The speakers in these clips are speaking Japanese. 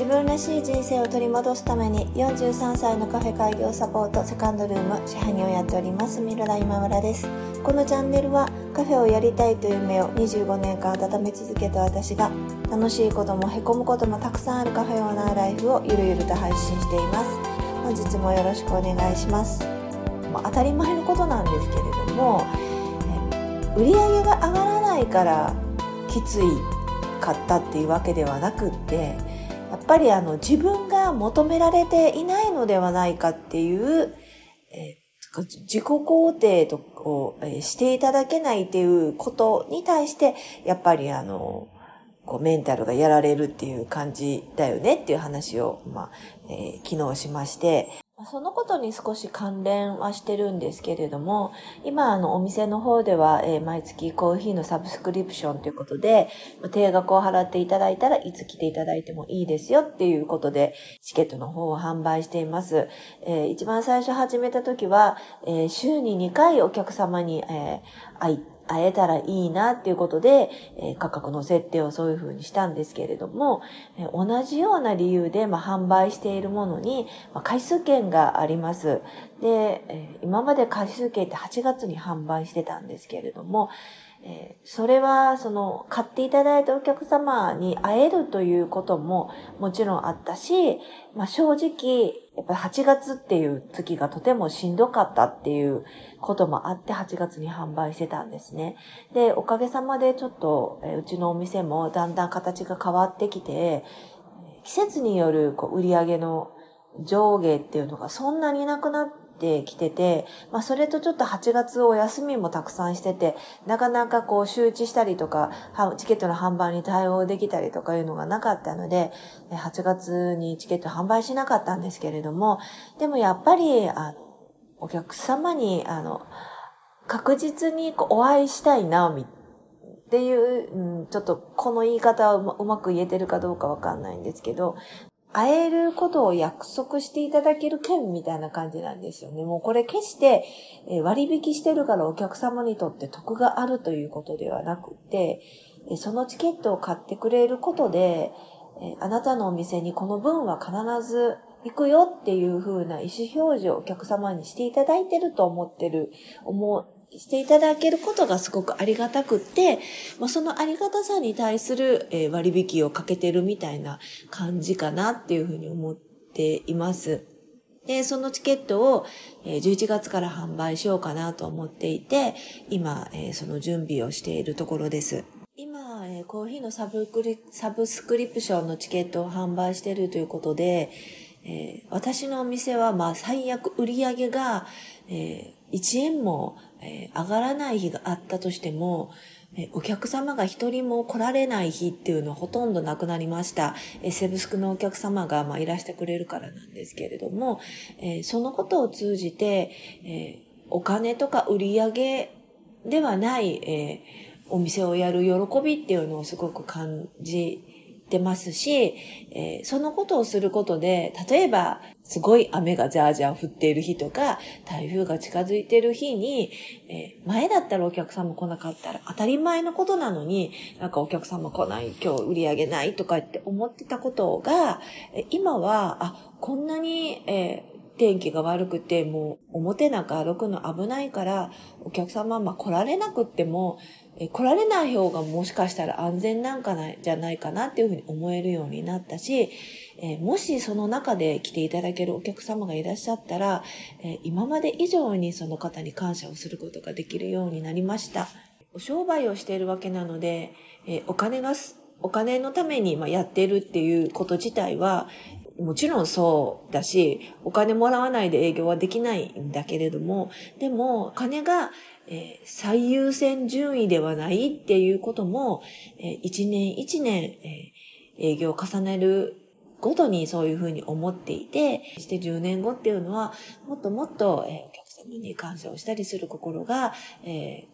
自分らしい人生を取り戻すために43歳のカフェ開業サポートセカンドルーム支配人をやっておりますミルラ今村です。このチャンネルはカフェをやりたいという夢を25年間温め続けた私が、楽しいこともへこむこともたくさんあるカフェオーナーライフをゆるゆると配信しています。本日もよろしくお願いします。当たり前のことなんですけれども、売り上げが上がらないからきつい買ったっていうわけではなくって、やっぱり自分が求められていないのではないかっていう、自己肯定をしていただけないっていうことに対して、やっぱりこうメンタルがやられるっていう感じだよねっていう話を、昨日しまして、そのことに少し関連はしてるんですけれども、今お店の方では、毎月コーヒーのサブスクリプションということで、定額を払っていただいたらいつ来ていただいてもいいですよっていうことでチケットの方を販売しています。一番最初始めた時は、週に2回お客様に、会えたらいいなっていうことで、価格の設定をそういう風にしたんですけれども、同じような理由で、販売しているものに、回数券があります。で、今まで回数券って8月に販売してたんですけれども、それは買っていただいたお客様に会えるということももちろんあったし、正直やっぱり8月っていう月がとてもしんどかったっていうこともあって8月に販売してたんですね。で、おかげさまでちょっとうちのお店もだんだん形が変わってきて、季節による売り上げの上下っていうのがそんなになくなってきてて、それとちょっと8月お休みもたくさんしてて、なかなか周知したりとか、チケットの販売に対応できたりとかいうのがなかったので、8月にチケット販売しなかったんですけれども、でもやっぱり、お客様に、確実にお会いしたいな、っていう、ちょっとこの言い方はうまく言えてるかどうかわかんないんですけど、会えることを約束していただける券みたいな感じなんですよね。もうこれ決して割引してるからお客様にとって得があるということではなくて、そのチケットを買ってくれることで、あなたのお店にこの分は必ず行くよっていう風な意思表示をお客様にしていただいてるとしていただけることがすごくありがたくって、そのありがたさに対する割引をかけてるみたいな感じかなっていうふうに思っています。で、そのチケットを11月から販売しようかなと思っていて、今その準備をしているところです。今、コーヒーのサブスクリプションのチケットを販売しているということで、私のお店は最悪売り上げが1円も上がらない日があったとしても、お客様が一人も来られない日っていうのはほとんどなくなりました。セブスクのお客様がいらしてくれるからなんですけれども、そのことを通じて、お金とか売り上げではない、お店をやる喜びっていうのをすごく感じてますし、そのことをすることで、例えばすごい雨がジャージャー降っている日とか、台風が近づいている日に、前だったらお客様来なかったら当たり前のことなのに、なんかお客様来ない、今日売り上げないとかって思ってたことが、今はこんなに、天気が悪くてもう表なんか歩くの危ないから、お客様来られなくっても来られない方がもしかしたら安全なんかないじゃないかなっていうふうに思えるようになったし、もしその中で来ていただけるお客様がいらっしゃったら、今まで以上にその方に感謝をすることができるようになりました。お商売をしているわけなので、お金のためにやっているっていうこと自体はもちろんそうだし、お金もらわないで営業はできないんだけれども、でもお金が最優先順位ではないっていうことも、一年一年営業を重ねるごとにそういうふうに思っていて、そして10年後っていうのはもっともっとお客様に感謝をしたりする心が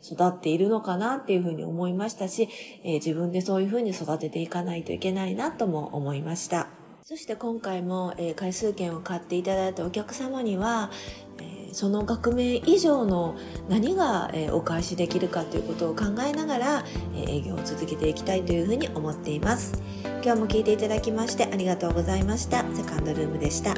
育っているのかなっていうふうに思いましたし、自分でそういうふうに育てていかないといけないなとも思いました。そして今回も回数券を買っていただいたお客様には、その額面以上の何がお返しできるかということを考えながら営業を続けていきたいというふうに思っています。今日も聞いていただきましてありがとうございました。セカンドルームでした。